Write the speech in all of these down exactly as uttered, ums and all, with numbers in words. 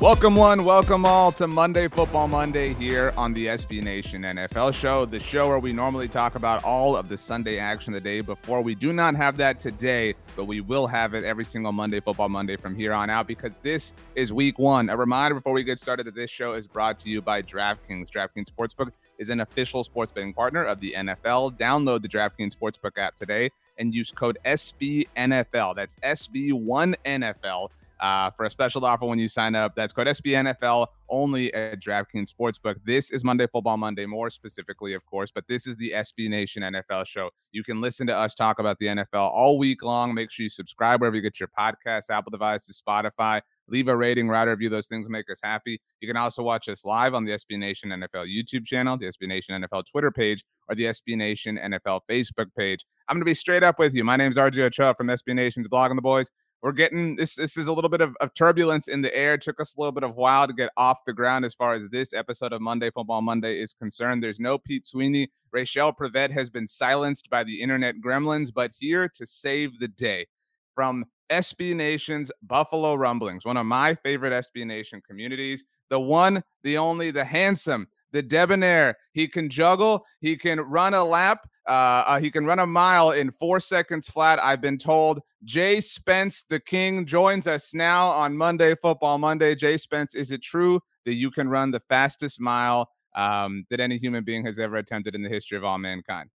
Welcome one, welcome all to Monday Football Monday here on the S B Nation N F L show, the show where we normally talk about all of the Sunday action of the day before. We do not have that today, but we will have it every single Monday Football Monday from here on out because this is week one. A reminder before we get started that this show is brought to you by DraftKings. DraftKings Sportsbook is an official sports betting partner of the N F L. Download the DraftKings Sportsbook app today and use code S B N F L. That's S B one N F L. Uh, for a special offer when you sign up. That's code S B N F L only at DraftKings Sportsbook. This is Monday Football Monday, more specifically, of course, but this is the S B Nation N F L show. You can listen to us talk about the N F L all week long. Make sure you subscribe wherever you get your podcasts, Apple devices, Spotify. Leave a rating, write a review. Those things make us happy. You can also watch us live on the S B Nation N F L YouTube channel, the S B Nation N F L Twitter page, or the S B Nation N F L Facebook page. I'm going to be straight up with you. My name is R J. Ochoa from S B Nation's Blog on the Boys. We're getting this. This is a little bit of, of turbulence in the air. It took us a little bit of while to get off the ground as far as this episode of Monday Football Monday is concerned. There's no Pete Sweeney. Rachelle Prevett has been silenced by the internet gremlins, but here to save the day from S B Nation's Buffalo Rumblings, one of my favorite S B Nation communities, the one, the only, the handsome, the debonair. He can juggle. He can run a lap. Uh, uh, he can run a mile in four seconds flat, I've been told. Jay Spence, the king, joins us now on Monday Football Monday. Jay Spence, is it true that you can run the fastest mile um, that any human being has ever attempted in the history of all mankind?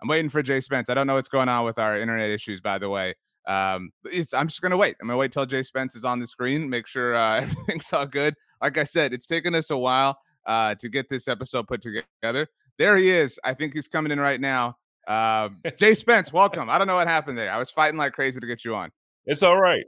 I'm waiting for Jay Spence. I don't know what's going on with our internet issues, by the way. Um, it's, I'm just going to wait. I'm going to wait till Jay Spence is on the screen, make sure uh, everything's all good. Like I said, it's taken us a while uh, to get this episode put together. There he is. I think he's coming in right now. Uh, Jay Spence, welcome. I don't know what happened there. I was fighting like crazy to get you on. It's all right.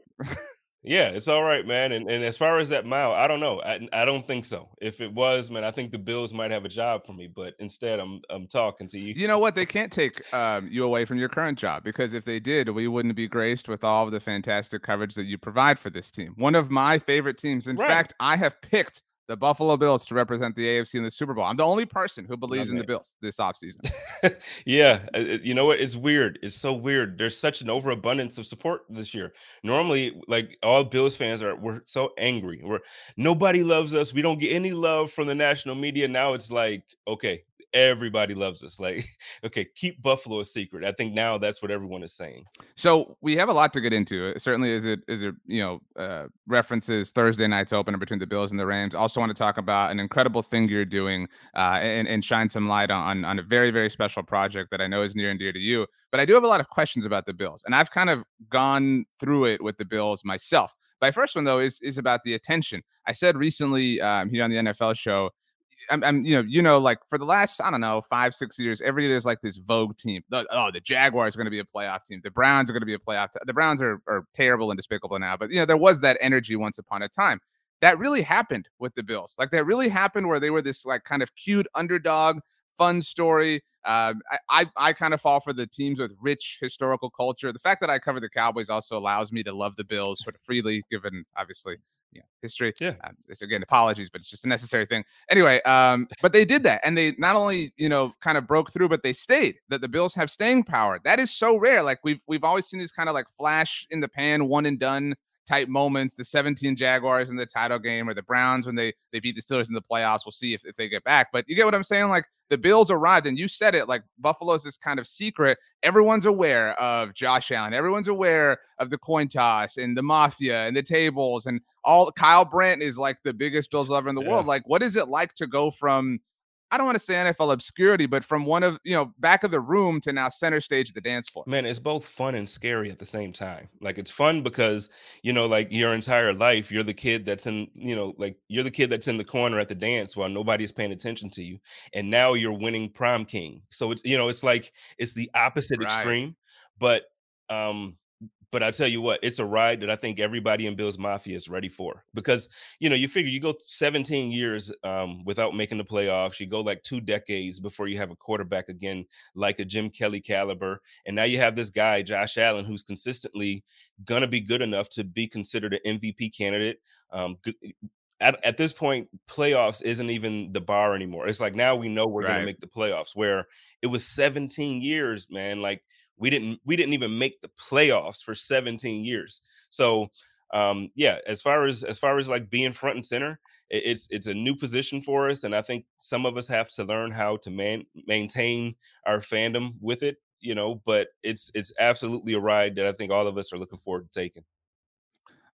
Yeah, it's all right, man. And and as far as that mile, I don't know. I, I don't think so. If it was, man, I think the Bills might have a job for me. But instead, I'm I'm talking to you. You know what? They can't take um, you away from your current job, because if they did, we wouldn't be graced with all of the fantastic coverage that you provide for this team. One of my favorite teams. In right. fact, I have picked the Buffalo Bills to represent the A F C in the Super Bowl. I'm the only person who believes oh, in the Bills this offseason. Yeah. You know what? It's weird. It's so weird. There's such an overabundance of support this year. Normally, like, all Bills fans are, we're so angry. We're nobody loves us. We don't get any love from the national media. Now it's like, okay, everybody loves us. Like, okay, keep Buffalo a secret. I think now that's what everyone is saying. So we have a lot to get into. It certainly is it is it you know uh references Thursday night's opener between the Bills and the Rams. Also want to talk about an incredible thing you're doing uh and, and shine some light on on a very, very special project that I know is near and dear to you. But I do have a lot of questions about the Bills, and I've kind of gone through it with the Bills myself. My first one, though, is is about the attention. I said recently um here on the N F L show, I'm, I'm, you know, you know, like for the last, I don't know, five, six years, every year there's like this vogue team. The, oh, the Jaguars are going to be a playoff team. The Browns are going to be a playoff. T- the Browns are, are terrible and despicable now. But, you know, there was that energy once upon a time. That really happened with the Bills. Like, that really happened where they were this like kind of cute underdog, fun story. Uh, I, I, I kind of fall for the teams with rich historical culture. The fact that I cover the Cowboys also allows me to love the Bills sort of freely, given, obviously, yeah, history. Yeah. Uh, it's, again, apologies, but it's just a necessary thing. Anyway, um, but they did that, and they not only, you know, kind of broke through, but they stayed. That the Bills have staying power. That is so rare. Like, we've we've always seen these kind of like flash in the pan, one and done type moments. The seventeen Jaguars in the title game, or the Browns when they they beat the Steelers in the playoffs. We'll see if, if they get back. But you get what I'm saying? Like, the Bills arrived, and you said it, like, Buffalo's this kind of secret. Everyone's aware of Josh Allen. Everyone's aware of the coin toss and the mafia and the tables and all. Kyle Brandt is like the biggest Bills lover in the yeah. world. Like, what is it like to go from, I don't want to say N F L obscurity, but from one of, you know, back of the room to now center stage of the dance floor? Man, it's both fun and scary at the same time. Like, it's fun because, you know, like, your entire life, you're the kid that's in, you know, like, you're the kid that's in the corner at the dance while nobody's paying attention to you. And now you're winning prom king. So it's, you know, it's like, it's the opposite right. extreme, but, um, But I tell you what, it's a ride that I think everybody in Bills Mafia is ready for, because, you know, you figure you go seventeen years um, without making the playoffs. You go like two decades before you have a quarterback again, like a Jim Kelly caliber. And now you have this guy, Josh Allen, who's consistently going to be good enough to be considered an M V P candidate. Um, at, at this point, playoffs isn't even the bar anymore. It's like, now we know we're right. going to make the playoffs, where it was seventeen years, man. Like, We didn't we didn't even make the playoffs for seventeen years. So, um, yeah, as far as as far as like being front and center, it, it's it's a new position for us. And I think some of us have to learn how to man, maintain our fandom with it, you know, but it's it's absolutely a ride that I think all of us are looking forward to taking.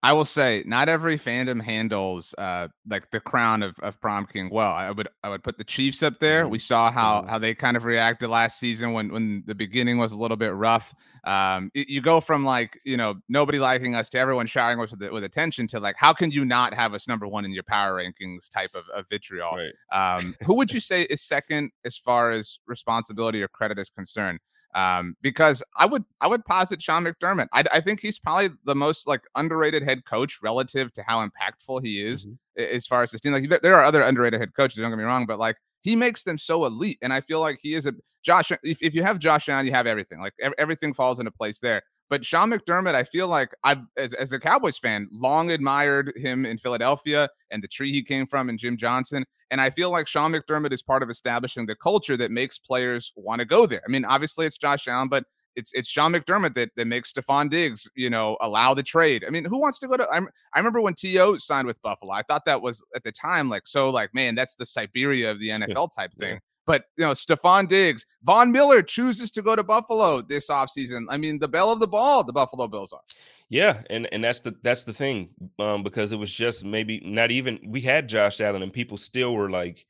I will say, not every fandom handles uh, like the crown of, of prom king well. I would I would put the Chiefs up there. We saw how how they kind of reacted last season when when the beginning was a little bit rough. Um, it, you go from like, you know, nobody liking us to everyone showering us with, with attention to like, how can you not have us number one in your power rankings type of, of vitriol? Right. Um, who would you say is second as far as responsibility or credit is concerned? Um, because I would, I would posit Sean McDermott. I, I think he's probably the most like underrated head coach relative to how impactful he is mm-hmm. as far as this team. Like, there are other underrated head coaches, don't get me wrong, but like, he makes them so elite. And I feel like he is a Josh. If, if you have Josh Allen, you have everything, like ev- everything falls into place there. But Sean McDermott, I feel like I've, as, as a Cowboys fan, long admired him in Philadelphia and the tree he came from and Jim Johnson. And I feel like Sean McDermott is part of establishing the culture that makes players want to go there. I mean, obviously it's Josh Allen, but it's it's Sean McDermott that, that makes Stephon Diggs, you know, allow the trade. I mean, who wants to go to I'm, I remember when T O signed with Buffalo. I thought that was at the time like so like, man, that's the Siberia of the N F L type thing. Yeah. But, you know, Stephon Diggs, Von Miller chooses to go to Buffalo this offseason. I mean, the belle of the ball, the Buffalo Bills are. Yeah, and, and that's the that's the thing, um, because it was just maybe not even – we had Josh Allen and people still were like,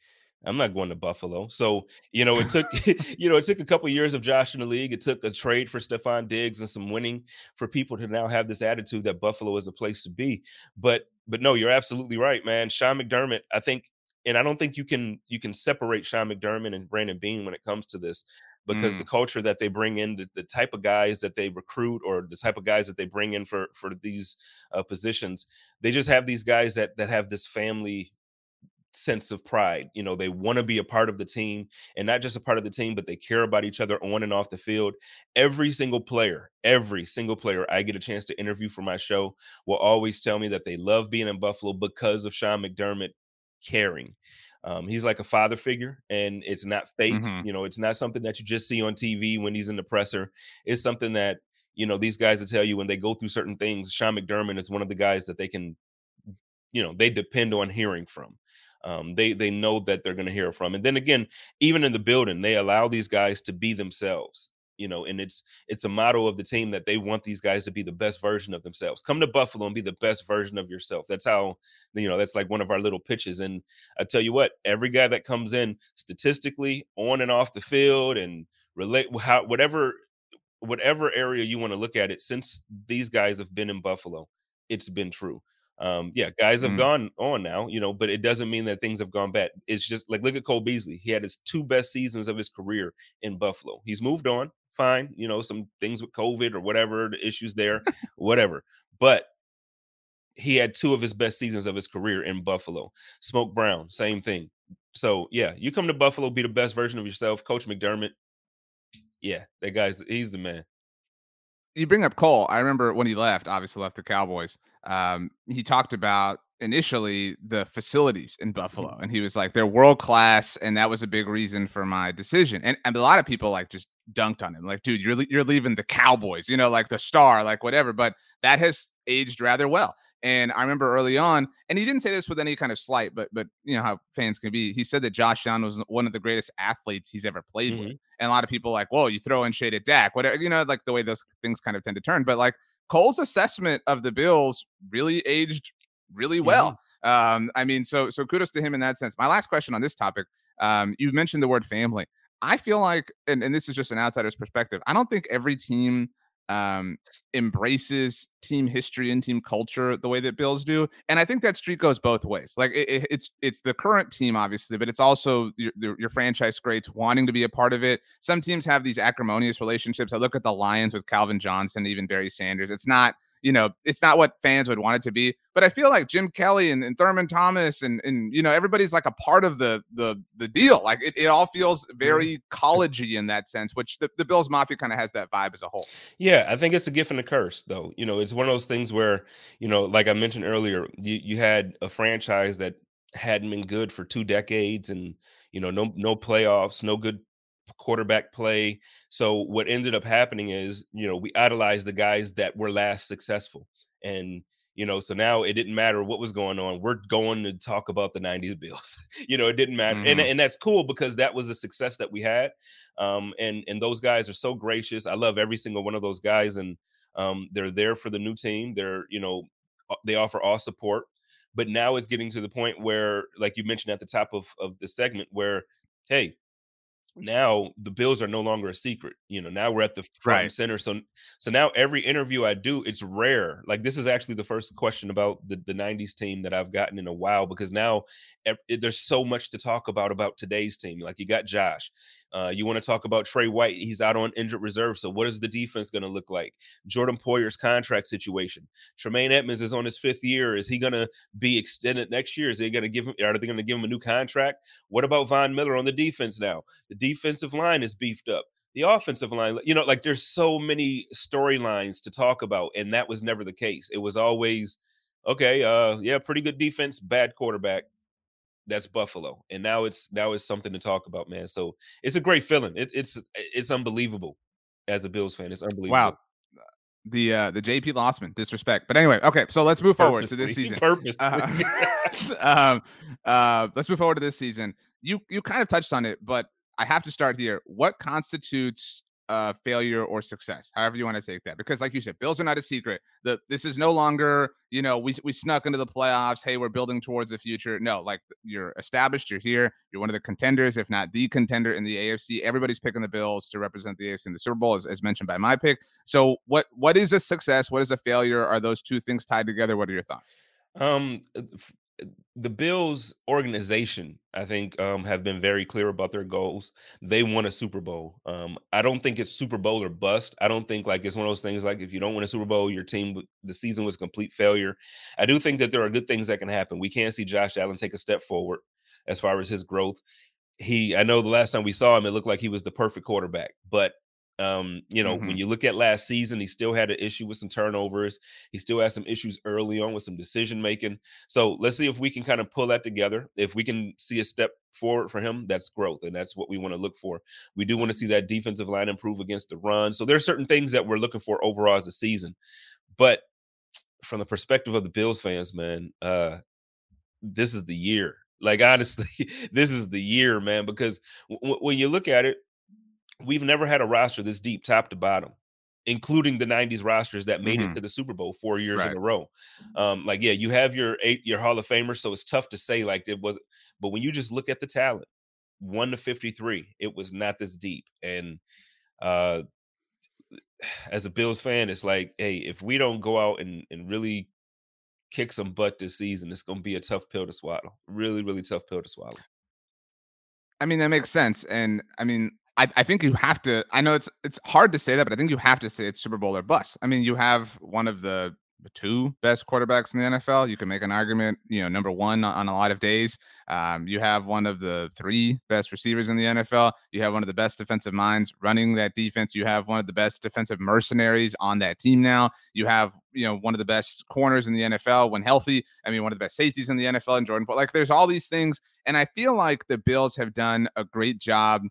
I'm not going to Buffalo. So, you know, it took you know, it took a couple of years of Josh in the league. It took a trade for Stephon Diggs and some winning for people to now have this attitude that Buffalo is a place to be. But, but no, you're absolutely right, man. Sean McDermott, I think – and I don't think you can you can separate Sean McDermott and Brandon Bean when it comes to this, because mm. the culture that they bring in, the, the type of guys that they recruit, or the type of guys that they bring in for for these uh, positions, they just have these guys that that have this family sense of pride. You know, they want to be a part of the team, and not just a part of the team, but they care about each other on and off the field. Every single player, every single player I get a chance to interview for my show will always tell me that they love being in Buffalo because of Sean McDermott. Caring. Um, he's like a father figure, and it's not fake. Mm-hmm. You know, it's not something that you just see on T V when he's in the presser. It's something that, you know, these guys will tell you when they go through certain things. Sean McDermott is one of the guys that they can, you know, they depend on hearing from. Um, they they know that they're going to hear from. And then again, even in the building, they allow these guys to be themselves. You know, and it's it's a motto of the team that they want these guys to be the best version of themselves. Come to Buffalo and be the best version of yourself. That's how, you know, that's like one of our little pitches. And I tell you what, every guy that comes in statistically on and off the field and relate how whatever whatever area you want to look at it, since these guys have been in Buffalo, it's been true. Um, yeah, guys have mm-hmm. gone on now, you know, but it doesn't mean that things have gone bad. It's just like, look at Cole Beasley. He had his two best seasons of his career in Buffalo. He's moved on. Fine, you know, some things with COVID or whatever, the issues there, whatever. But he had two of his best seasons of his career in Buffalo. Smoke Brown, same thing. So, yeah, you come to Buffalo, be the best version of yourself. Coach McDermott, yeah, that guy's, he's the man. You bring up Cole. I remember when he left, obviously left the Cowboys. Um, he talked about initially the facilities in Buffalo, and he was like, they're world class, and that was a big reason for my decision. And and a lot of people like just dunked on him, like, dude, you're you're leaving the Cowboys, you know, like the star, like whatever. But that has aged rather well. And I remember early on, and he didn't say this with any kind of slight, but but you know how fans can be. He said that Josh Allen was one of the greatest athletes he's ever played mm-hmm. with, and a lot of people like, whoa, you throw in shade at Dak, whatever, you know, like the way those things kind of tend to turn. But like Cole's assessment of the Bills really aged. Really well. Yeah. Um, I mean, so so kudos to him in that sense. My last question on this topic, um, you mentioned the word family. I feel like, and, and this is just an outsider's perspective, I don't think every team um, embraces team history and team culture the way that Bills do. And I think that streak goes both ways. Like it, it, it's it's the current team, obviously, but it's also your, your franchise greats wanting to be a part of it. Some teams have these acrimonious relationships. I look at the Lions with Calvin Johnson, even Barry Sanders. It's not, you know, it's not what fans would want it to be. But I feel like Jim Kelly and, and Thurman Thomas and, and, you know, everybody's like a part of the the the deal. Like it, it all feels very collegey in that sense, which the, the Bills Mafia kind of has that vibe as a whole. Yeah, I think it's a gift and a curse, though. You know, it's one of those things where, you know, like I mentioned earlier, you, you had a franchise that hadn't been good for two decades and, you know, no no playoffs, no good quarterback play. So what ended up happening is, you know, we idolized the guys that were last successful. And, you know, so now it didn't matter what was going on. We're going to talk about the nineties Bills. You know, it didn't matter. Mm-hmm. And, and that's cool because that was the success that we had. Um, and, and those guys are so gracious. I love every single one of those guys. And um, they're there for the new team. They're, you know, they offer all support. But now it's getting to the point where, like you mentioned at the top of, of the segment, where, hey, now the Bills are no longer a secret. You know, now we're at the front right. and center. So so now every interview I do, it's rare. Like this is actually the first question about the, the nineties team that I've gotten in a while, because now it, there's so much to talk about about today's team. Like you got Josh. Uh, you want to talk about Trey White. He's out on injured reserve. So what is the defense going to look like? Jordan Poyer's contract situation. Tremaine Edmonds is on his fifth year. Is he going to be extended next year? Is they going to give him, are they going to give him a new contract? What about Von Miller on the defense now? The defensive line is beefed up. The offensive line, you know, like there's so many storylines to talk about, and that was never the case. It was always, okay, uh, yeah, pretty good defense, bad quarterback. That's Buffalo, and now it's now it's something to talk about, man. So it's a great feeling. It, it's it's unbelievable as a Bills fan. It's unbelievable. Wow, the uh, the J P Losman disrespect. But anyway, okay, so let's move forward to this season. Purpose. Uh-huh. um, uh, let's move forward to this season. You you kind of touched on it, but I have to start here. What constitutes uh, failure or success? However you want to take that. Because like you said, Bills are not a secret. The, this is no longer, you know, we we snuck into the playoffs. Hey, we're building towards the future. No, like you're established. You're here. You're one of the contenders, if not the contender in the A F C. Everybody's picking the Bills to represent the A F C in the Super Bowl, as, as mentioned by my pick. So what what is a success? What is a failure? Are those two things tied together? What are your thoughts? Um. F- The Bills organization, I think, um, have been very clear about their goals. They want a Super Bowl. Um, I don't think it's Super Bowl or bust. I don't think like it's one of those things like if you don't win a Super Bowl, your team, the season was a complete failure. I do think that there are good things that can happen. We can see Josh Allen take a step forward as far as his growth. He, I know the last time we saw him, it looked like he was the perfect quarterback, but Um, you know, mm-hmm. when you look at last season, he still had an issue with some turnovers. He still had some issues early on with some decision making. So let's see if we can kind of pull that together. If we can see a step forward for him, that's growth. And that's what we want to look for. We do want to see that defensive line improve against the run. So there are certain things that we're looking for overall as a season. But from the perspective of the Bills fans, man, uh, this is the year. Like, honestly, this is the year, man, because w- when you look at it, we've never had a roster this deep top to bottom, including the nineties rosters that made mm-hmm. it to the Super Bowl four years right. in a row. Um, like, yeah, you have your eight, your Hall of Famers, so it's tough to say like it was. But when you just look at the talent, one to fifty-three, it was not this deep. And uh, as a Bills fan, it's like, hey, if we don't go out and, and really kick some butt this season, it's going to be a tough pill to swallow. Really, really tough pill to swallow. I mean, that makes sense. And I mean, I, I think you have to, I know it's it's hard to say that, but I think you have to say it's Super Bowl or bust. I mean, you have one of the two best quarterbacks in the N F L. You can make an argument, you know, number one on a lot of days. Um, you have one of the three best receivers in the N F L. You have one of the best defensive minds running that defense. You have one of the best defensive mercenaries on that team now. You have, you know, one of the best corners in the N F L when healthy. I mean, one of the best safeties in the N F L and Jordan Poyer. Like, there's all these things. And I feel like the Bills have done a great job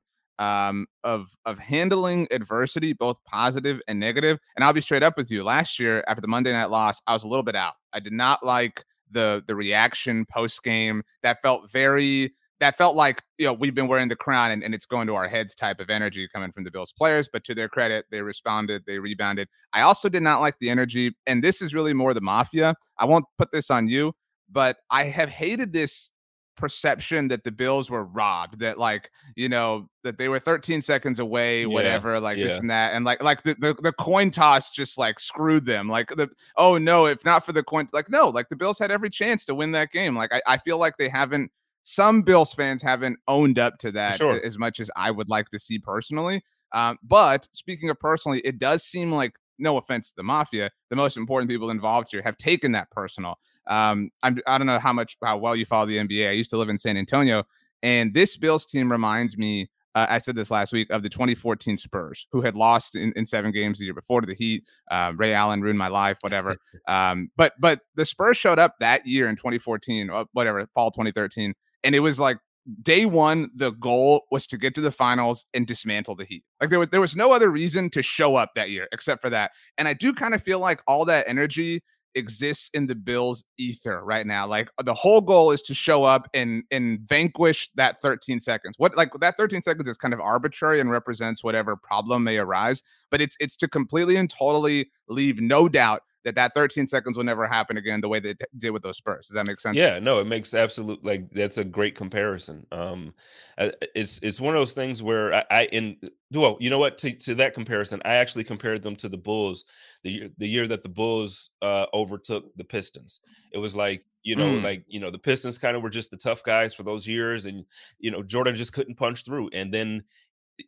Um, of of handling adversity, both positive and negative. And I'll be straight up with you. Last year, after the Monday night loss, I was a little bit out. I did not like the the reaction post game. That felt very. That felt like, you know, we've been wearing the crown and, and it's going to our heads type of energy coming from the Bills players. But to their credit, they responded, they rebounded. I also did not like the energy, and this is really more the Mafia. I won't put this on you, but I have hated this perception that the Bills were robbed, that like, you know, that they were thirteen seconds away, whatever, yeah, like yeah. this and that. And like, like the, the, the coin toss just like screwed them. Like the, oh no, if not for the coin, like, no, like the Bills had every chance to win that game. Like, I, I feel like they haven't, some Bills fans haven't owned up to that sure. as much as I would like to see personally. Um, but speaking of personally, it does seem like, no offense to the mafia, the most important people involved here have taken that personal. Um, I'm, I don't know how much, how well you follow the N B A. I used to live in San Antonio, and this Bills team reminds me, uh, I said this last week, of the twenty fourteen Spurs, who had lost in, in seven games the year before to the Heat. Uh, Ray Allen ruined my life, whatever. Um, but, but the Spurs showed up that year in twenty fourteen, whatever, fall twenty thirteen. And it was like, day one, the goal was to get to the finals and dismantle the Heat. Like there was, there was no other reason to show up that year except for that. And I do kind of feel like all that energy exists in the Bills ether right now. Like the whole goal is to show up and and vanquish that thirteen seconds. What like that thirteen seconds is kind of arbitrary and represents whatever problem may arise. But it's it's to completely and totally leave no doubt that that thirteen seconds will never happen again the way they did with those Spurs. Does that make sense? Yeah, no, it makes absolute, like, that's a great comparison. Um, it's it's one of those things where I, I in, well, you know what, to, to that comparison, I actually compared them to the Bulls, the, the year that the Bulls uh, overtook the Pistons. It was like, you know, mm. like, you know, the Pistons kind of were just the tough guys for those years. And, you know, Jordan just couldn't punch through. And then,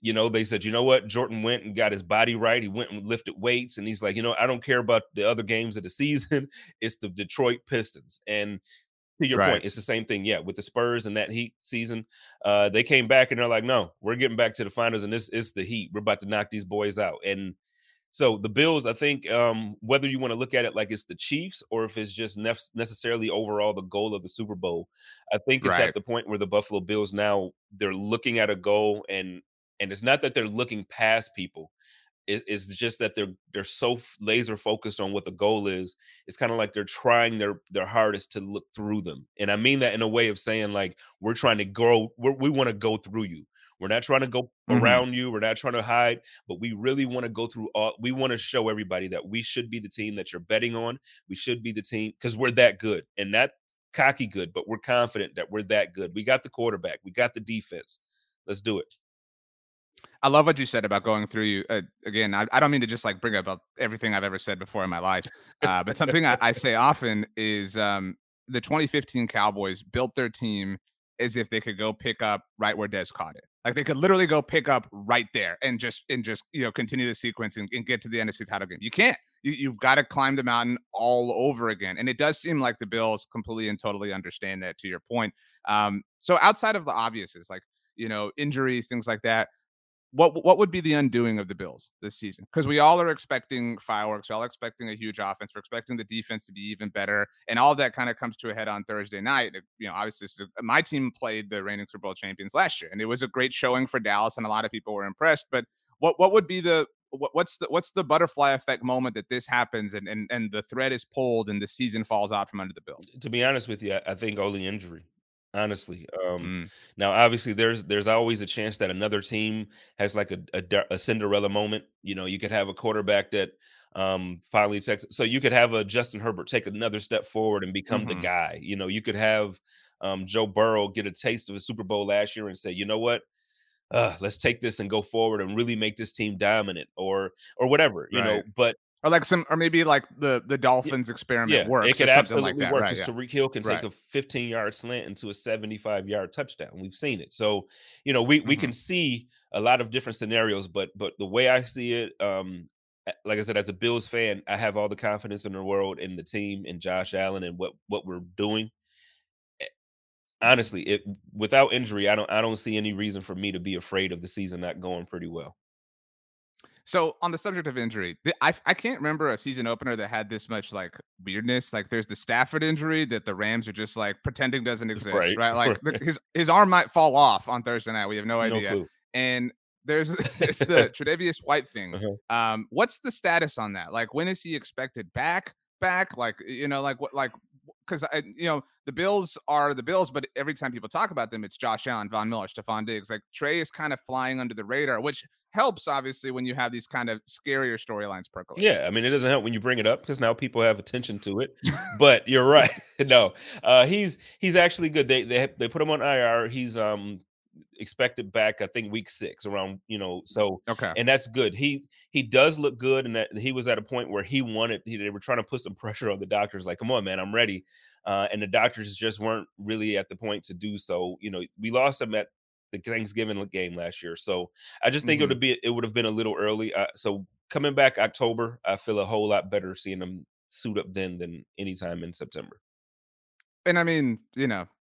you know, they said, you know what, Jordan went and got his body right. He went and lifted weights. And he's like, you know, I don't care about the other games of the season. It's the Detroit Pistons. And to your right. point, it's the same thing. Yeah. With the Spurs and that Heat season, uh, they came back and they're like, no, we're getting back to the finals. And this is the Heat. We're about to knock these boys out. And so the Bills, I think, um, whether you want to look at it like it's the Chiefs or if it's just nef- necessarily overall the goal of the Super Bowl, I think it's right. at the point where the Buffalo Bills now, they're looking at a goal. And And it's not that they're looking past people. It's, it's just that they're they're so laser focused on what the goal is. It's kind of like they're trying their their hardest to look through them. And I mean that in a way of saying, like, we're trying to grow. We're, we want to go through you. We're not trying to go mm-hmm. around you. We're not trying to hide. But we really want to go through all. We want to show everybody that we should be the team that you're betting on. We should be the team because we're that good. And not cocky good, but we're confident that we're that good. We got the quarterback. We got the defense. Let's do it. I love what you said about going through you. Uh, again, I, I don't mean to just like bring up everything I've ever said before in my life, uh, but something I, I say often is um, the twenty fifteen Cowboys built their team as if they could go pick up right where Dez caught it. Like they could literally go pick up right there and just, and just, you know, continue the sequence and, and get to the N F C title game. You can't. You, you've got to climb the mountain all over again. And it does seem like the Bills completely and totally understand that, to your point. Um, so outside of the obviouses, like, you know, injuries, things like that, What what would be the undoing of the Bills this season? Because we all are expecting fireworks. We're all expecting a huge offense. We're expecting the defense to be even better. And all of that kind of comes to a head on Thursday night. It, you know, obviously, this is a, my team played the reigning Super Bowl champions last year, and it was a great showing for Dallas, and a lot of people were impressed. But what what would be the what, what's the what's the butterfly effect moment that this happens and and and the thread is pulled and the season falls out from under the Bills? To be honest with you, I think only injury. Honestly, um, mm. now obviously there's there's always a chance that another team has like a, a, a Cinderella moment. You know, you could have a quarterback that um, finally takes. So you could have a Justin Herbert take another step forward and become mm-hmm. the guy. You know, you could have um, Joe Burrow get a taste of a Super Bowl last year and say, you know what, uh, let's take this and go forward and really make this team dominant, or or whatever. You right. know, but. Or like some, or maybe like the the Dolphins experiment yeah, works. It could or something absolutely like that. work because right, yeah. Tariq Hill can take right. a fifteen-yard slant into a seventy-five-yard touchdown. We've seen it, so you know we we mm-hmm. can see a lot of different scenarios. But but the way I see it, um, like I said, as a Bills fan, I have all the confidence in the world in the team and Josh Allen and what what we're doing. Honestly, it without injury, I don't I don't see any reason for me to be afraid of the season not going pretty well. So on the subject of injury, I I can't remember a season opener that had this much like weirdness. Like there's the Stafford injury that the Rams are just like pretending doesn't exist, right? right? Like right. his his arm might fall off on Thursday night. We have no idea. No and there's there's the Tre'Davious White thing. Uh-huh. Um, what's the status on that? Like when is he expected back? Back? Like you know, like what? Like because, you know, the Bills are the Bills, but every time people talk about them, it's Josh Allen, Von Miller, Stephon Diggs. Like, Trey is kind of flying under the radar, which helps, obviously, when you have these kind of scarier storylines percolate. Yeah, I mean, it doesn't help when you bring it up because now people have attention to it. But you're right. No, uh, he's he's actually good. They they they put him on I R. He's um expected back, I think, week six around, you know. So okay, and that's good. He he does look good, and that he was at a point where he wanted. He, they were trying to put some pressure on the doctors, like, come on, man, I'm ready. Uh, and the doctors just weren't really at the point to do so. You know, we lost him at the Thanksgiving game last year. So I just think mm-hmm. it would be, it would have been a little early. Uh, so coming back October, I feel a whole lot better seeing them suit up then than anytime in September. And I mean, you know,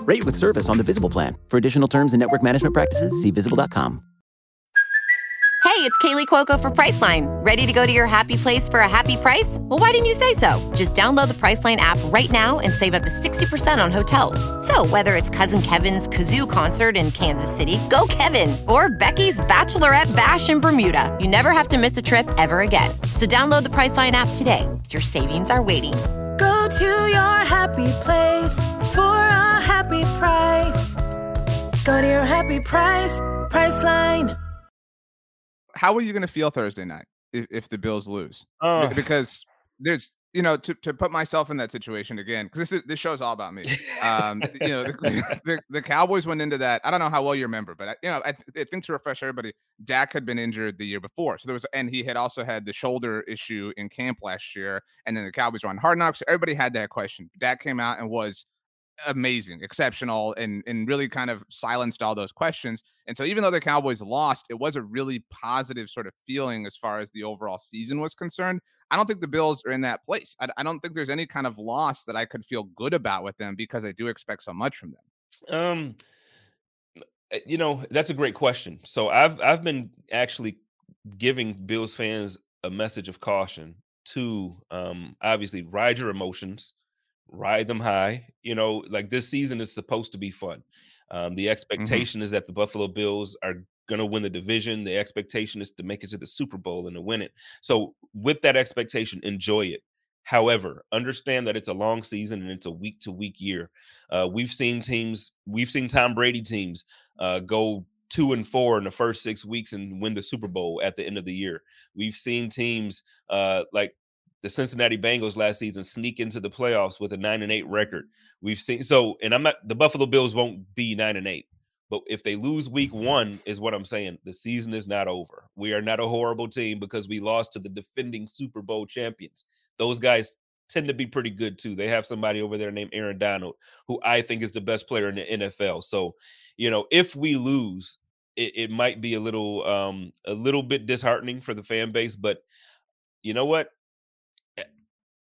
Rate with service on the Visible plan. For additional terms and network management practices, see Visible dot com. Hey, it's Kaylee Cuoco for Priceline. Ready to go to your happy place for a happy price? Well, why didn't you say so? Just download the Priceline app right now and save up to sixty percent on hotels. So whether it's Cousin Kevin's Kazoo Concert in Kansas City, go Kevin, or Becky's Bachelorette Bash in Bermuda, you never have to miss a trip ever again. So download the Priceline app today. Your savings are waiting. Go to your happy place for a happy price. Go to your happy price, Priceline. How are you going to feel Thursday night if, if the Bills lose? Oh. Because there's, you know, to, to put myself in that situation again, because this, this show's all about me. Um, you know, the, the, the Cowboys went into that. I don't know how well you remember, but, I, you know, I, I think to refresh everybody, Dak had been injured the year before. So there was, and he had also had the shoulder issue in camp last year. And then the Cowboys were on Hard Knocks. So everybody had that question. Dak came out and was amazing, exceptional, and and really kind of silenced all those questions. And so even though the Cowboys lost, it was a really positive sort of feeling as far as the overall season was concerned. I don't think the Bills are in that place. I, I don't think there's any kind of loss that I could feel good about with them because I do expect so much from them. Um, you know, that's a great question. So I've I've been actually giving Bills fans a message of caution to um, obviously ride your emotions. Ride them high. You know, like, this season is supposed to be fun. Um, the expectation mm-hmm. is that the Buffalo Bills are going to win the division. The expectation is to make it to the Super Bowl and to win it. So with that expectation, enjoy it. However, understand that it's a long season and it's a week to week year. Uh, we've seen teams, we've seen Tom Brady teams uh, go two and four in the first six weeks and win the Super Bowl at the end of the year. We've seen teams uh, like the Cincinnati Bengals last season sneak into the playoffs with a nine and eight record. We've seen so, and I'm not, the Buffalo Bills won't be nine and eight, but if they lose week one is what I'm saying. The season is not over. We are not a horrible team because we lost to the defending Super Bowl champions. Those guys tend to be pretty good too. They have somebody over there named Aaron Donald, who I think is the best player in the N F L. So, you know, if we lose, it, it might be a little, um, a little bit disheartening for the fan base, but you know what?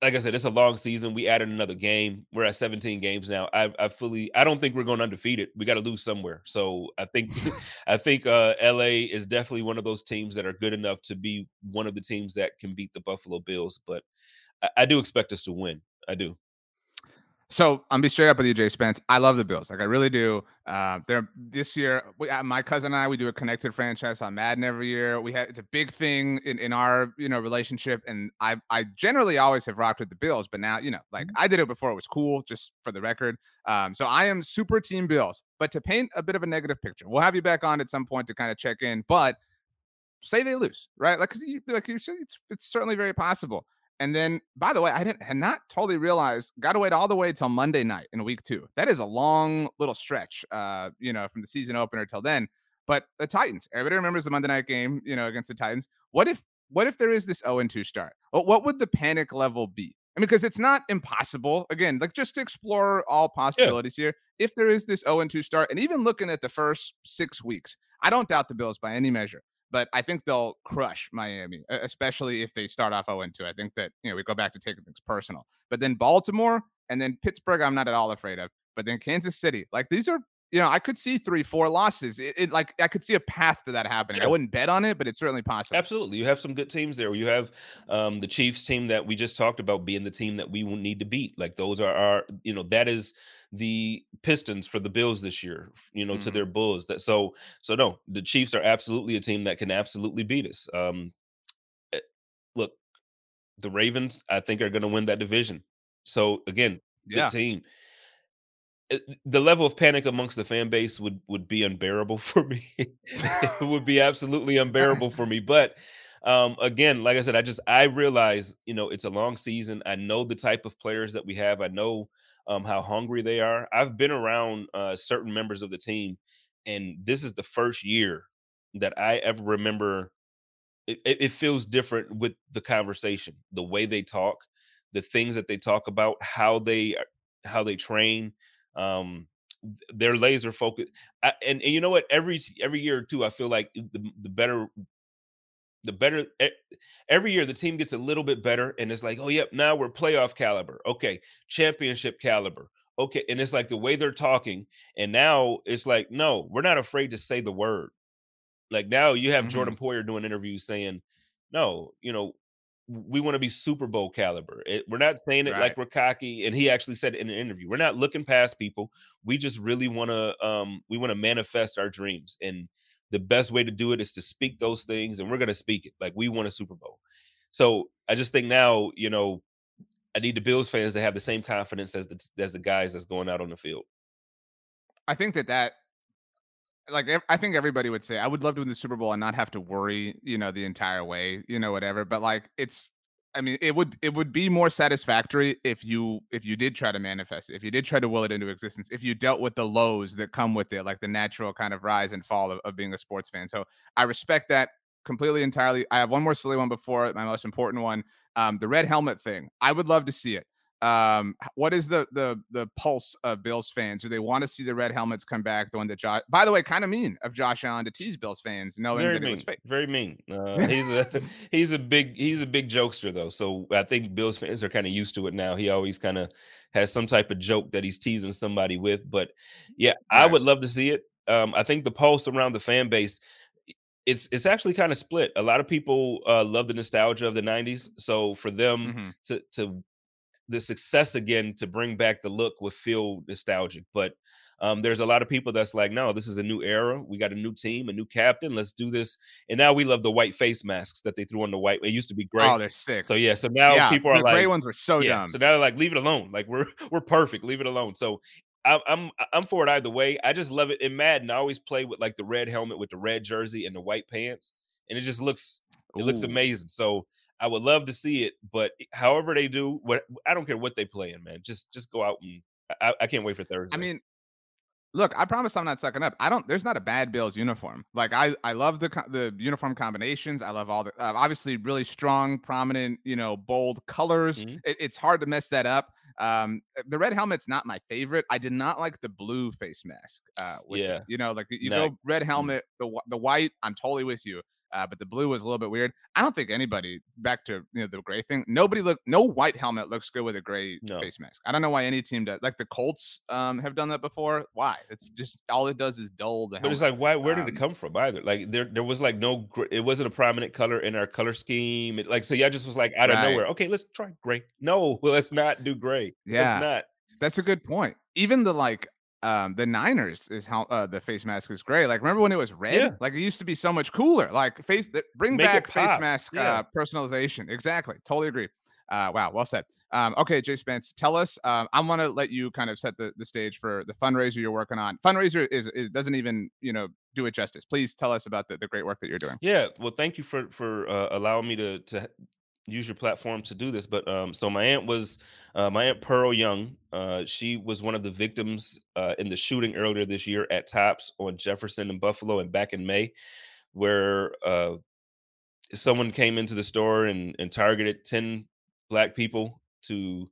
Like I said, it's a long season. We added another game. We're at seventeen games now. I, I fully, I don't think we're going undefeated. We got to lose somewhere. So I think, I think uh, L A is definitely one of those teams that are good enough to be one of the teams that can beat the Buffalo Bills. But I, I do expect us to win. I do. So I'm gonna be straight up with you, Jay Spence. I love the Bills. Like, I really do. Uh, they're this year. We, my cousin and I, we do a connected franchise on Madden every year. We had, it's a big thing in, in our, you know, relationship. And I, I generally always have rocked with the Bills, but now, you know, like, I did it before it was cool, just for the record. Um, so I am super team Bills, but to paint a bit of a negative picture, we'll have you back on at some point to kind of check in, but say they lose, right? Like, cause you, like you said, it's, it's certainly very possible. And then, by the way, I didn't had not totally realized, got to wait all the way till Monday night in week two. That is a long little stretch, uh, you know, from the season opener till then. But the Titans, everybody remembers the Monday night game, you know, against the Titans. What if, what if there is this oh and two start? What, what would the panic level be? I mean, because it's not impossible. Again, like, just to explore all possibilities yeah. here. If there is this oh and two start, and even looking at the first six weeks, I don't doubt the Bills by any measure. But I think they'll crush Miami, especially if they start off oh and two. I think that, you know, we go back to taking things personal. But then Baltimore And then Pittsburgh, I'm not at all afraid of. But then Kansas City, like these are, you know, I could see three, four losses. It, it like I could see a path to that happening. Yeah. I wouldn't bet on it, but it's certainly possible. Absolutely. You have some good teams there. You have um, the Chiefs team that we just talked about being the team that we need to beat. Like those are our, you know, that is the Pistons for the Bills this year, you know, mm-hmm. to their Bulls. That so, so no, the Chiefs are absolutely a team that can absolutely beat us. Um, look, the Ravens, I think, are going to win that division. So again, good yeah. team. The level of panic amongst the fan base would, would be unbearable for me. It would be absolutely unbearable for me. But um, again, like I said, I just, I realize, you know, it's a long season. I know the type of players that we have. I know um, how hungry they are. I've been around uh, certain members of the team, and this is the first year that I ever remember. It, it feels different with the conversation, the way they talk, the things that they talk about, how they, how they train, um they're laser focused. I, and, and you know what, every every year or two I feel like the, the better the better every year the team gets a little bit better, and it's like, oh yep, now we're playoff caliber, okay, championship caliber, okay. And it's like the way they're talking, and now it's like, no, we're not afraid to say the word. Like now you have mm-hmm. Jordan Poyer doing interviews saying, no, you know, we want to be Super Bowl caliber. It, we're not saying it right. like we're cocky. And he actually said in an interview, we're not looking past people. We just really want to, um, we want to manifest our dreams. And the best way to do it is to speak those things. And we're going to speak it. Like we want a Super Bowl. So I just think now, you know, I need the Bills fans to have the same confidence as the, as the guys that's going out on the field. I think that that, like, I think everybody would say, I would love to win the Super Bowl and not have to worry, you know, the entire way, you know, whatever. But like, it's, I mean, it would, it would be more satisfactory if you, if you did try to manifest it, if you did try to will it into existence, if you dealt with the lows that come with it, like the natural kind of rise and fall of, of being a sports fan. So I respect that completely, entirely. I have one more silly one before my most important one. Um, the red helmet thing. I would love to see it. Um, what is the the the pulse of Bills fans? Do they want to see the red helmets come back? The one that Josh, by the way, kind of mean of Josh Allen to tease Bills fans, knowing that it was fake. Very mean. Uh, he's a he's a big he's a big jokester though, so I think Bills fans are kind of used to it now. He always kind of has some type of joke that he's teasing somebody with. But yeah, I right. would love to see it. Um, I think the pulse around the fan base, it's it's actually kind of split. A lot of people uh, love the nostalgia of the nineties, so for them mm-hmm. to to the success again to bring back the look would feel nostalgic. But um, there's a lot of people that's like, no, this is a new era. We got a new team, a new captain. Let's do this. And now we love the white face masks that they threw on the white. It used to be gray. Oh, they're sick. So yeah. So now yeah, people are the like, gray ones were so yeah, dumb. So now they're like, leave it alone. Like we're we're perfect. Leave it alone. So I, I'm I'm for it either way. I just love it. In Madden, I always play with like the red helmet with the red jersey and the white pants, and it just looks it Ooh. looks amazing. So I would love to see it, but however they do, what I don't care what they play in, man. Just just go out and I, I can't wait for Thursday. I mean, look, I promise I'm not sucking up. I don't. There's not a bad Bills uniform. Like I, I love the the uniform combinations. I love all the uh, obviously really strong, prominent, you know, bold colors. Mm-hmm. It, it's hard to mess that up. Um, the red helmet's not my favorite. I did not like the blue face mask. Uh, with yeah, it. You know, like you no. go red helmet, the the white. I'm totally with you. Uh, but the blue was a little bit weird. I don't think anybody, back to you know the gray thing, nobody look, no white helmet looks good with a gray no. face mask. I don't know why any team does. Like the Colts um, have done that before. Why? It's just, all it does is dull the helmet. But it's like, why? Where um, did it come from either? Like there there was like no, it wasn't a prominent color in our color scheme. It, like, so y'all just was like out of right. nowhere. Okay, let's try gray. No, let's not do gray. Yeah. Let's not. That's a good point. Even the like, Um, the Niners is how uh, the face mask is gray. Like, remember when it was red? Yeah. Like, it used to be so much cooler. Like, face th- bring Make back face mask yeah. uh, personalization. Exactly. Totally agree. Uh, wow. Well said. Um, okay, Jay Spence, tell us. Um, I'm gonna let you kind of set the, the stage for the fundraiser you're working on. Fundraiser is, is doesn't even you know do it justice. Please tell us about the, the great work that you're doing. Yeah. Well, thank you for for uh, allowing me to to. use your platform to do this. But um, so my aunt was, uh, my aunt Pearl Young, uh, she was one of the victims uh, in the shooting earlier this year at Tops on Jefferson and Buffalo and back in May, where uh, someone came into the store and, and targeted ten Black people to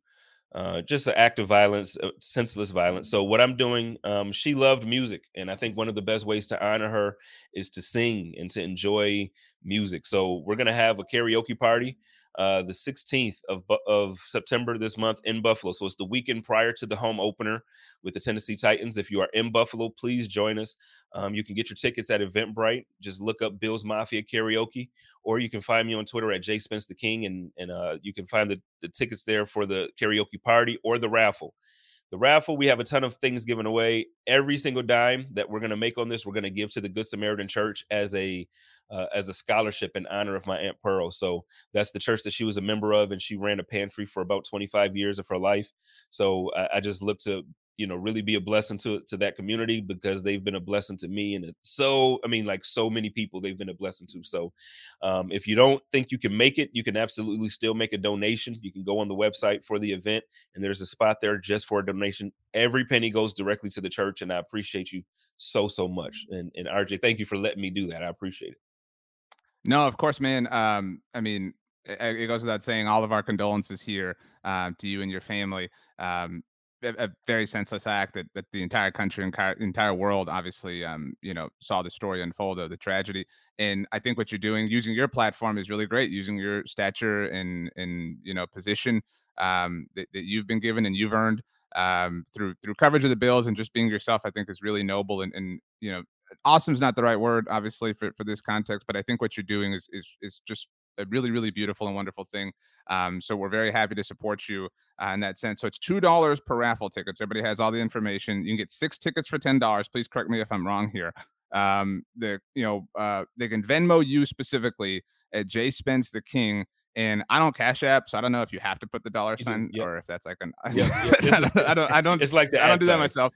uh, just an act of violence, uh, senseless violence. So what I'm doing, um, she loved music. And I think one of the best ways to honor her is to sing and to enjoy music. So we're going to have a karaoke party. uh, the sixteenth of, of September this month in Buffalo. So it's the weekend prior to the home opener with the Tennessee Titans. If you are in Buffalo, please join us. Um, you can get your tickets at Eventbrite. Just look up Bills Mafia Karaoke, or you can find me on Twitter at Jay Spence the King, and, and uh, you can find the, the tickets there for the karaoke party or the raffle. The raffle, we have a ton of things given away. Every single dime that we're going to make on this, we're going to give to the Good Samaritan Church as a uh, as a scholarship in honor of my Aunt Pearl. So that's the church that she was a member of, and she ran a pantry for about twenty-five years of her life. So I, I just look to, you know, really be a blessing to to that community, because they've been a blessing to me. And so, I mean, like so many people they've been a blessing to. So um, if you don't think you can make it, you can absolutely still make a donation. You can go on the website for the event, and there's a spot there just for a donation. Every penny goes directly to the church, and I appreciate you so, so much. And, and R J, thank you for letting me do that. I appreciate it. No, of course, man. Um, I mean, it, it goes without saying, all of our condolences here uh, to you and your family. Um, a very senseless act that, that the entire country and entire, entire world, obviously, um, you know, saw the story unfold of the tragedy. And I think what you're doing, using your platform, is really great. Using your stature and, and, you know, position um, that, that you've been given and you've earned um, through, through coverage of the Bills and just being yourself, I think is really noble. And, and, you know, awesome is not the right word, obviously, for, for this context, but I think what you're doing is, is, is just a really, really beautiful and wonderful thing. Um, so we're very happy to support you uh, in that sense. So it's two dollars per raffle tickets. Everybody has all the information. You can get six tickets for ten dollars. Please correct me if I'm wrong here. Um, the, you know, uh, they can Venmo you specifically at Jay Spence the King. And I don't Cash App, so I don't know if you have to put the dollar sign yep. or if that's like an. Yep. I, don't, I don't. I don't. It's like the I don't do that time. myself.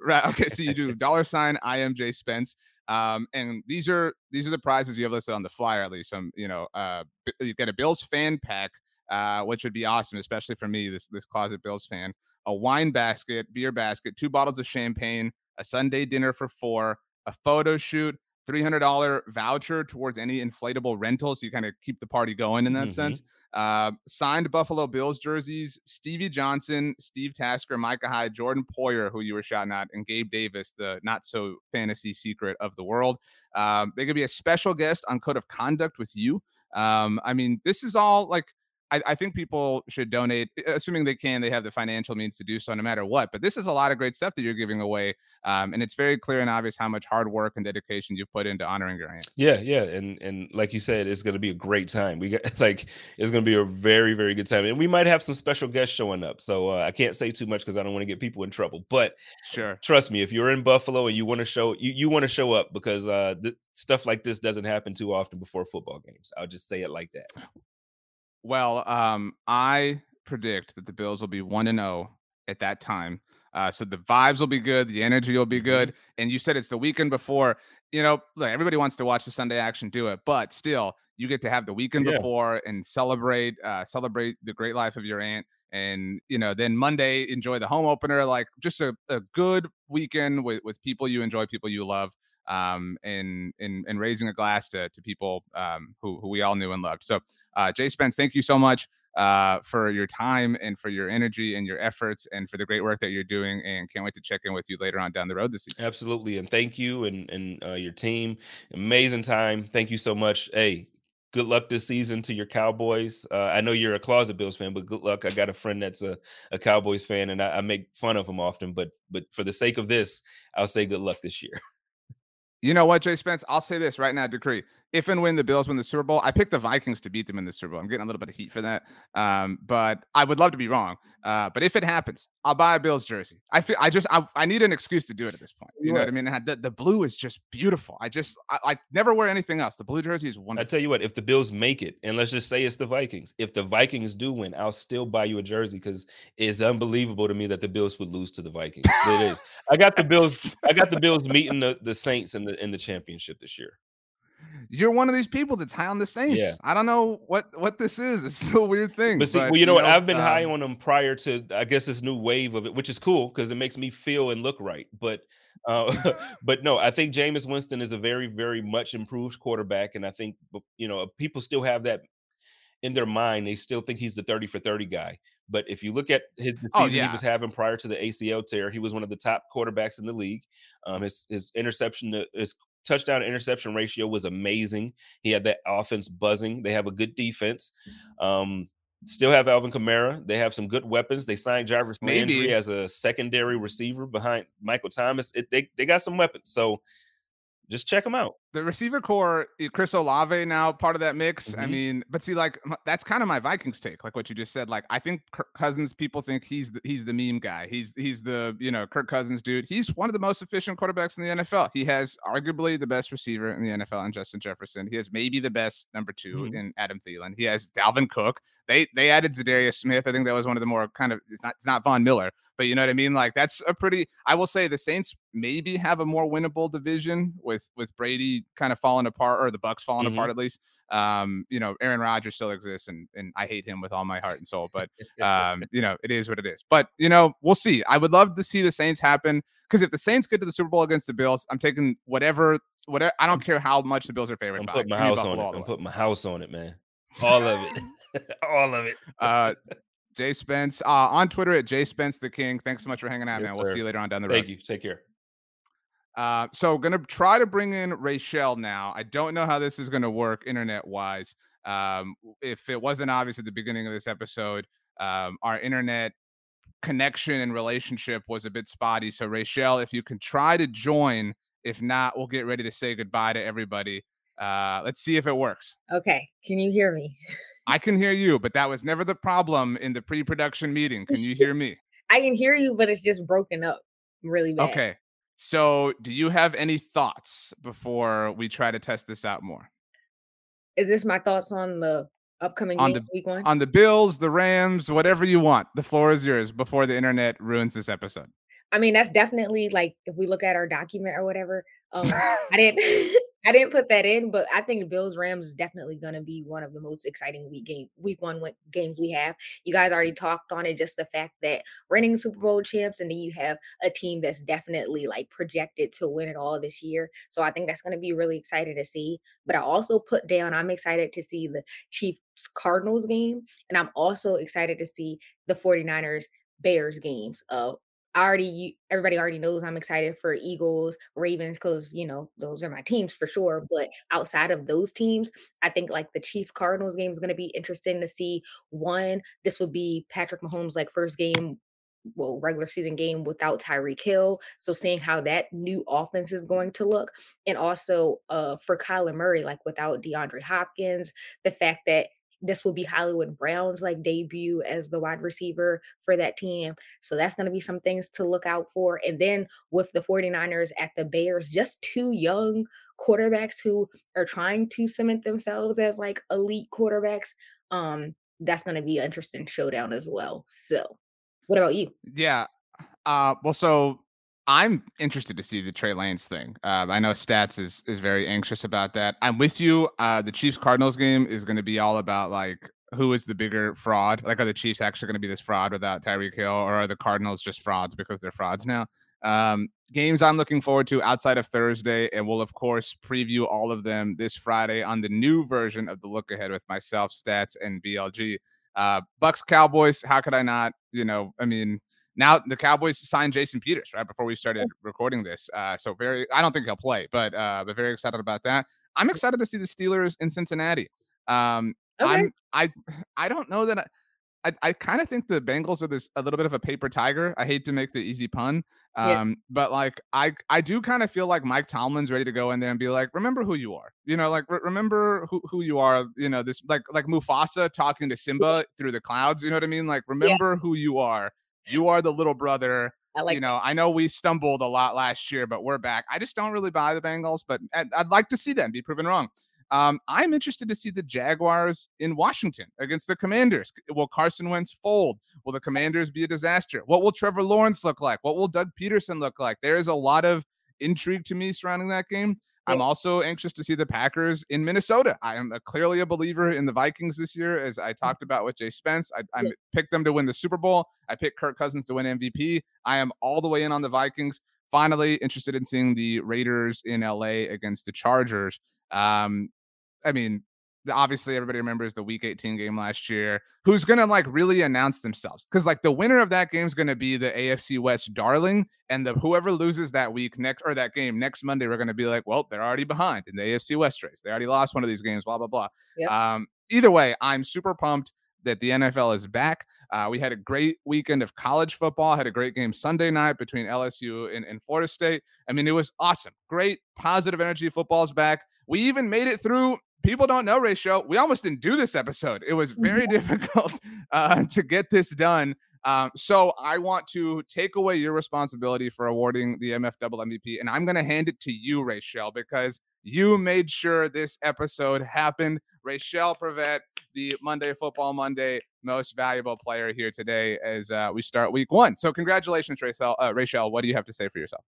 Right. Okay. So you do dollar sign. I am Jay Spence. Um, and these are, these are the prizes you have listed on the flyer, at least some, you know, uh, you get a Bills fan pack, uh, which would be awesome, especially for me, this, this closet Bills fan, a wine basket, beer basket, two bottles of champagne, a Sunday dinner for four, a photo shoot, three hundred dollars voucher towards any inflatable rental. So you kind of keep the party going in that mm-hmm. sense, uh, signed Buffalo Bills jerseys, Stevie Johnson, Steve Tasker, Micah Hyde, Jordan Poyer, who you were shouting out, and Gabe Davis, the not so fantasy secret of the world. Um, they could be a special guest on Code of Conduct with you. Um, I mean, this is all like, I, I think people should donate, assuming they can, they have the financial means to do so no matter what. But this is a lot of great stuff that you're giving away. Um, and it's very clear and obvious how much hard work and dedication you've put into honoring your aunt. Yeah, yeah. And and like you said, it's going to be a great time. We got like it's going to be a very, very good time. And we might have some special guests showing up. So uh, I can't say too much because I don't want to get people in trouble. But sure, trust me, if you're in Buffalo and you want to show you, you want to show up, because uh, th- stuff like this doesn't happen too often before football games. I'll just say it like that. Well, um, I predict that the Bills will be one and zero at that time. Uh, so the vibes will be good, the energy will be good. And you said it's the weekend before. You know, look, everybody wants to watch the Sunday action do it, but still, you get to have the weekend yeah. before and celebrate, uh, celebrate the great life of your aunt. And you know, then Monday enjoy the home opener, like just a, a good weekend with with people you enjoy, people you love. Um, and, and, and raising a glass to, to people, um, who, who we all knew and loved. So, uh, Jay Spence, thank you so much, uh, for your time and for your energy and your efforts and for the great work that you're doing, and can't wait to check in with you later on down the road this season. Absolutely. And thank you and, and, uh, your team. Amazing time. Thank you so much. Hey, good luck this season to your Cowboys. Uh, I know you're a closet Bills fan, but good luck. I got a friend that's a, a Cowboys fan, and I, I make fun of him often, but, but for the sake of this, I'll say good luck this year. You know what, Jay Spence? I'll say this right now, Decree. If and when the Bills win the Super Bowl, I picked the Vikings to beat them in the Super Bowl. I'm getting a little bit of heat for that, um, but I would love to be wrong. Uh, but if it happens, I'll buy a Bills jersey. I feel I just I, I need an excuse to do it at this point. You yeah. know what I mean? The, the blue is just beautiful. I just I, I never wear anything else. The blue jersey is wonderful. I tell you what, if the Bills make it, and let's just say it's the Vikings, if the Vikings do win, I'll still buy you a jersey, because it's unbelievable to me that the Bills would lose to the Vikings. It is. I got the Bills. I got the Bills meeting the, the Saints in the in the championship this year. You're one of these people that's high on the Saints. Yeah. I don't know what, what this is. It's a weird thing. But see, but, well, you know, you know what? I've been um, high on them prior to, I guess, this new wave of it, which is cool because it makes me feel and look right. But uh, but no, I think Jameis Winston is a very, very much improved quarterback. And I think, you know, people still have that in their mind. They still think he's the thirty for thirty guy. But if you look at his the season oh, yeah. he was having prior to the A C L tear, he was one of the top quarterbacks in the league. Um, his, his interception, his touchdown interception ratio was amazing. He had that offense buzzing. They have a good defense. Um, still have Alvin Kamara. They have some good weapons. They signed Jarvis Landry Maybe. as a secondary receiver behind Michael Thomas. It, they they got some weapons. So just check them out. The receiver core, Chris Olave now part of that mix. Mm-hmm. I mean, but see, like, that's kind of my Vikings take, like what you just said. Like, I think Kirk Cousins, people think he's the, he's the meme guy. He's, he's the, you know, Kirk Cousins dude. He's one of the most efficient quarterbacks in the N F L. He has arguably the best receiver in the N F L in Justin Jefferson. He has maybe the best number two mm-hmm. in Adam Thielen. He has Dalvin Cook. They, they added Zadarius Smith. I think that was one of the more kind of, it's not, it's not Von Miller, but you know what I mean? Like, that's a pretty, I will say the Saints maybe have a more winnable division with, with Brady kind of falling apart, or the Bucks falling mm-hmm. apart at least. Um, you know, Aaron Rodgers still exists, and and I hate him with all my heart and soul, but um, you know, it is what it is. But you know, we'll see. I would love to see the Saints happen, because if the Saints get to the Super Bowl against the Bills, I'm taking whatever, whatever. I don't care how much the Bills are favored. I'm putting my house on it. I'm putting my house on it, man. All of it, all of it. uh, Jay Spence uh, on Twitter at Jay Spence the King. Thanks so much for hanging out, yes, man. Sir. We'll see you later on down the road. Thank you. Take care. Uh, so going to try to bring in Rachelle now. I don't know how this is going to work internet wise. Um, if it wasn't obvious at the beginning of this episode, um, our internet connection and relationship was a bit spotty. So Rachelle, if you can try to join, if not, we'll get ready to say goodbye to everybody. Uh, let's see if it works. Okay. Can you hear me? I can hear you, but that was never the problem in the pre-production meeting. Can you hear me? I can hear you, but it's just broken up really bad. Okay. So do you have any thoughts before we try to test this out more? Is this my thoughts on the upcoming on game, the, week one? On the Bills, the Rams, whatever you want. The floor is yours before the internet ruins this episode. I mean, that's definitely like, if we look at our document or whatever, um, I didn't I didn't put that in, but I think the Bills Rams is definitely going to be one of the most exciting week game week one games we have. You guys already talked on it, just the fact that reigning Super Bowl champs, and then you have a team that's definitely like projected to win it all this year. So I think that's going to be really exciting to see. But I also put down, I'm excited to see the Chiefs Cardinals game, and I'm also excited to see the 49ers Bears games. Uh, I already, everybody already knows I'm excited for Eagles, Ravens, because, you know, those are my teams for sure. But outside of those teams, I think like the Chiefs Cardinals game is going to be interesting to see. One, this will be Patrick Mahomes' like first game, well, regular season game without Tyreek Hill. So seeing how that new offense is going to look. And also uh, for Kyler Murray, like without DeAndre Hopkins, the fact that this will be Hollywood Brown's like debut as the wide receiver for that team. So that's going to be some things to look out for. And then with the 49ers at the Bears, just two young quarterbacks who are trying to cement themselves as like elite quarterbacks. Um, that's going to be an interesting showdown as well. So what about you? Yeah. Uh, well, so I'm interested to see the Trey Lance thing. Uh, I know Stats is is very anxious about that. I'm with you. Uh, the Chiefs Cardinals game is going to be all about like who is the bigger fraud. Like, are the Chiefs actually going to be this fraud without Tyreek Hill, or are the Cardinals just frauds because they're frauds now? Um, games I'm looking forward to outside of Thursday, and we'll of course preview all of them this Friday on the new version of the Look Ahead with myself, Stats, and B L G. Uh, Bucks Cowboys. How could I not? You know, I mean. Now the Cowboys signed Jason Peters right before we started recording this. Uh, so very, I don't think he'll play, but, uh, but very excited about that. I'm excited to see the Steelers in Cincinnati. Um, okay. I'm, I, I don't know that I, I, I kind of think the Bengals are this a little bit of a paper tiger. I hate to make the easy pun. Um, yeah. But like, I, I do kind of feel like Mike Tomlin's ready to go in there and be like, remember who you are, you know, like re- remember who, who you are, you know, this like, like Mufasa talking to Simba yes. through the clouds. You know what I mean? Like, remember yeah. who you are. You are the little brother. I like you know, that. I know we stumbled a lot last year, but we're back. I just don't really buy the Bengals, but I'd, I'd like to see them be proven wrong. Um, I'm interested to see the Jaguars in Washington against the Commanders. Will Carson Wentz fold? Will the Commanders be a disaster? What will Trevor Lawrence look like? What will Doug Peterson look like? There is a lot of intrigue to me surrounding that game. I'm also anxious to see the Packers in Minnesota. I am a, clearly a believer in the Vikings this year, as I talked about with Jay Spence. I, I picked them to win the Super Bowl. I picked Kirk Cousins to win M V P. I am all the way in on the Vikings. Finally, interested in seeing the Raiders in L A against the Chargers. Um, I mean, obviously everybody remembers the week eighteen game last year, who's going to like really announce themselves. Cause like the winner of that game is going to be the A F C West darling. And the, whoever loses that week next or that game next Monday, we're going to be like, well, they're already behind in the A F C West race. They already lost one of these games, blah, blah, blah. Yep. Um, either way, I'm super pumped that the N F L is back. Uh, we had a great weekend of college football, had a great game Sunday night between L S U and, and Florida State. I mean, it was awesome. Great, positive energy. Football's back. We even made it through. People don't know, Rachelle, we almost didn't do this episode. It was very yeah. difficult uh, to get this done. Um, so I want to take away your responsibility for awarding the M F double M V P, and I'm going to hand it to you, Rachelle, because you made sure this episode happened. Rachelle Prevett, the Monday Football Monday most valuable player here today as uh, we start week one. So congratulations, Rachelle. Uh, Rachelle, what do you have to say for yourself?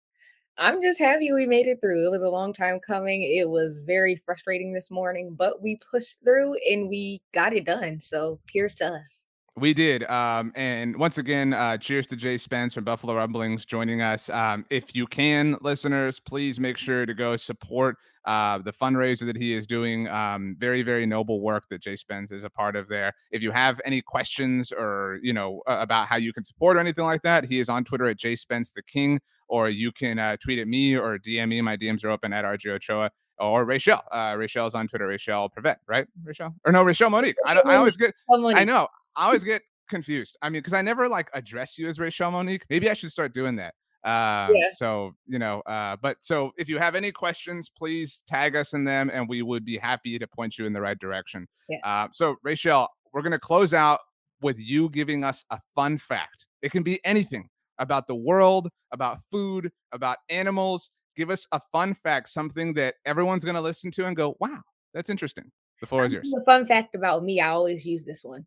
I'm just happy we made it through. It was a long time coming. It was very frustrating this morning, but we pushed through and we got it done. So cheers to us. We did. Um, and once again, uh, cheers to Jay Spence from Buffalo Rumblings joining us. Um, if you can, listeners, please make sure to go support uh, the fundraiser that he is doing. Um, very, very noble work that Jay Spence is a part of there. If you have any questions or, you know, about how you can support or anything like that, he is on Twitter at Jay Spence the King, or you can uh, tweet at me or D M me. My D Ms are open at R J. Ochoa. Or Rachelle. Uh, Rachelle's on Twitter. Rachelle Prevett, right? Rachelle? Or no, Rachelle Monique. I, I always get, I know. I always get confused. I mean, because I never like address you as Rachelle Monique. Maybe I should start doing that. Uh, yeah. So, you know, uh, but so if you have any questions, please tag us in them and we would be happy to point you in the right direction. Yeah. Uh, so, Rachelle, we're going to close out with you giving us a fun fact. It can be anything about the world, about food, about animals. Give us a fun fact, something that everyone's going to listen to and go, wow, that's interesting. The floor is yours. The fun fact about me, I always use this one.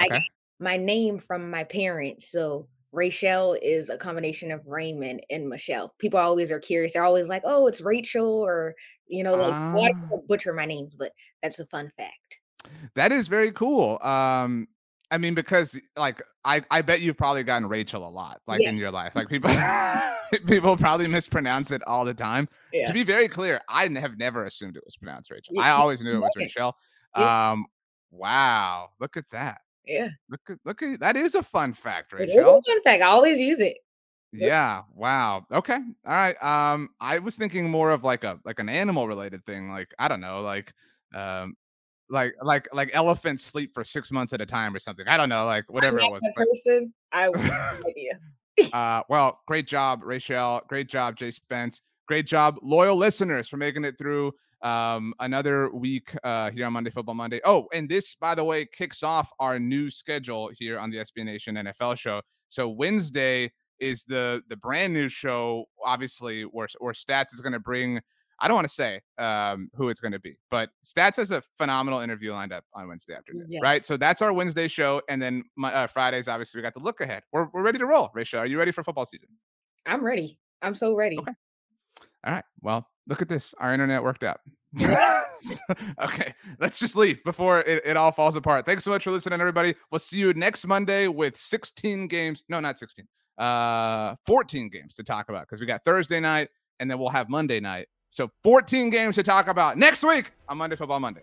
Okay. I got my name from my parents. So Rachelle is a combination of Raymond and Michelle. People always are curious. They're always like, oh, it's Rachel, or, you know, like, uh, why do I butcher my name? But that's a fun fact. That is very cool. Um, I mean, because like, I, I bet you've probably gotten Rachel a lot, like yes. in your life, like people, people probably mispronounce it all the time. Yeah. To be very clear, I have never assumed it was pronounced Rachel. Yeah. I always knew it was Rachelle. Yeah. Um, wow. Look at that. Yeah. Look at look at that is a fun fact, Rachelle. It is a fun fact. I always use it. Yeah. Wow. Okay. All right. Um, I was thinking more of like a like an animal related thing. Like, I don't know, like um like like like elephants sleep for six months at a time or something. I don't know, like whatever I'm not it was. But... person, I have no idea. uh well, great job, Rachelle. Great job, Jay Spence. Great job, loyal listeners, for making it through. Um, another week uh, here on Monday Football Monday. Oh, and this, by the way, kicks off our new schedule here on the S B Nation N F L show. So Wednesday is the the brand new show, obviously, where, where Stats is going to bring, I don't want to say um, who it's going to be, but Stats has a phenomenal interview lined up on Wednesday afternoon, yes. right? So that's our Wednesday show. And then my, uh, Fridays, obviously, we got the look ahead. We're, we're ready to roll, Rachelle. Are you ready for football season? I'm ready. I'm so ready. Okay. All right. Well, look at this. Our internet worked out. Okay. Let's just leave before it, it all falls apart. Thanks so much for listening, everybody. We'll see you next Monday with sixteen games. No, not sixteen. Uh, fourteen games to talk about, because we got Thursday night and then we'll have Monday night. So fourteen games to talk about next week on Monday Football Monday.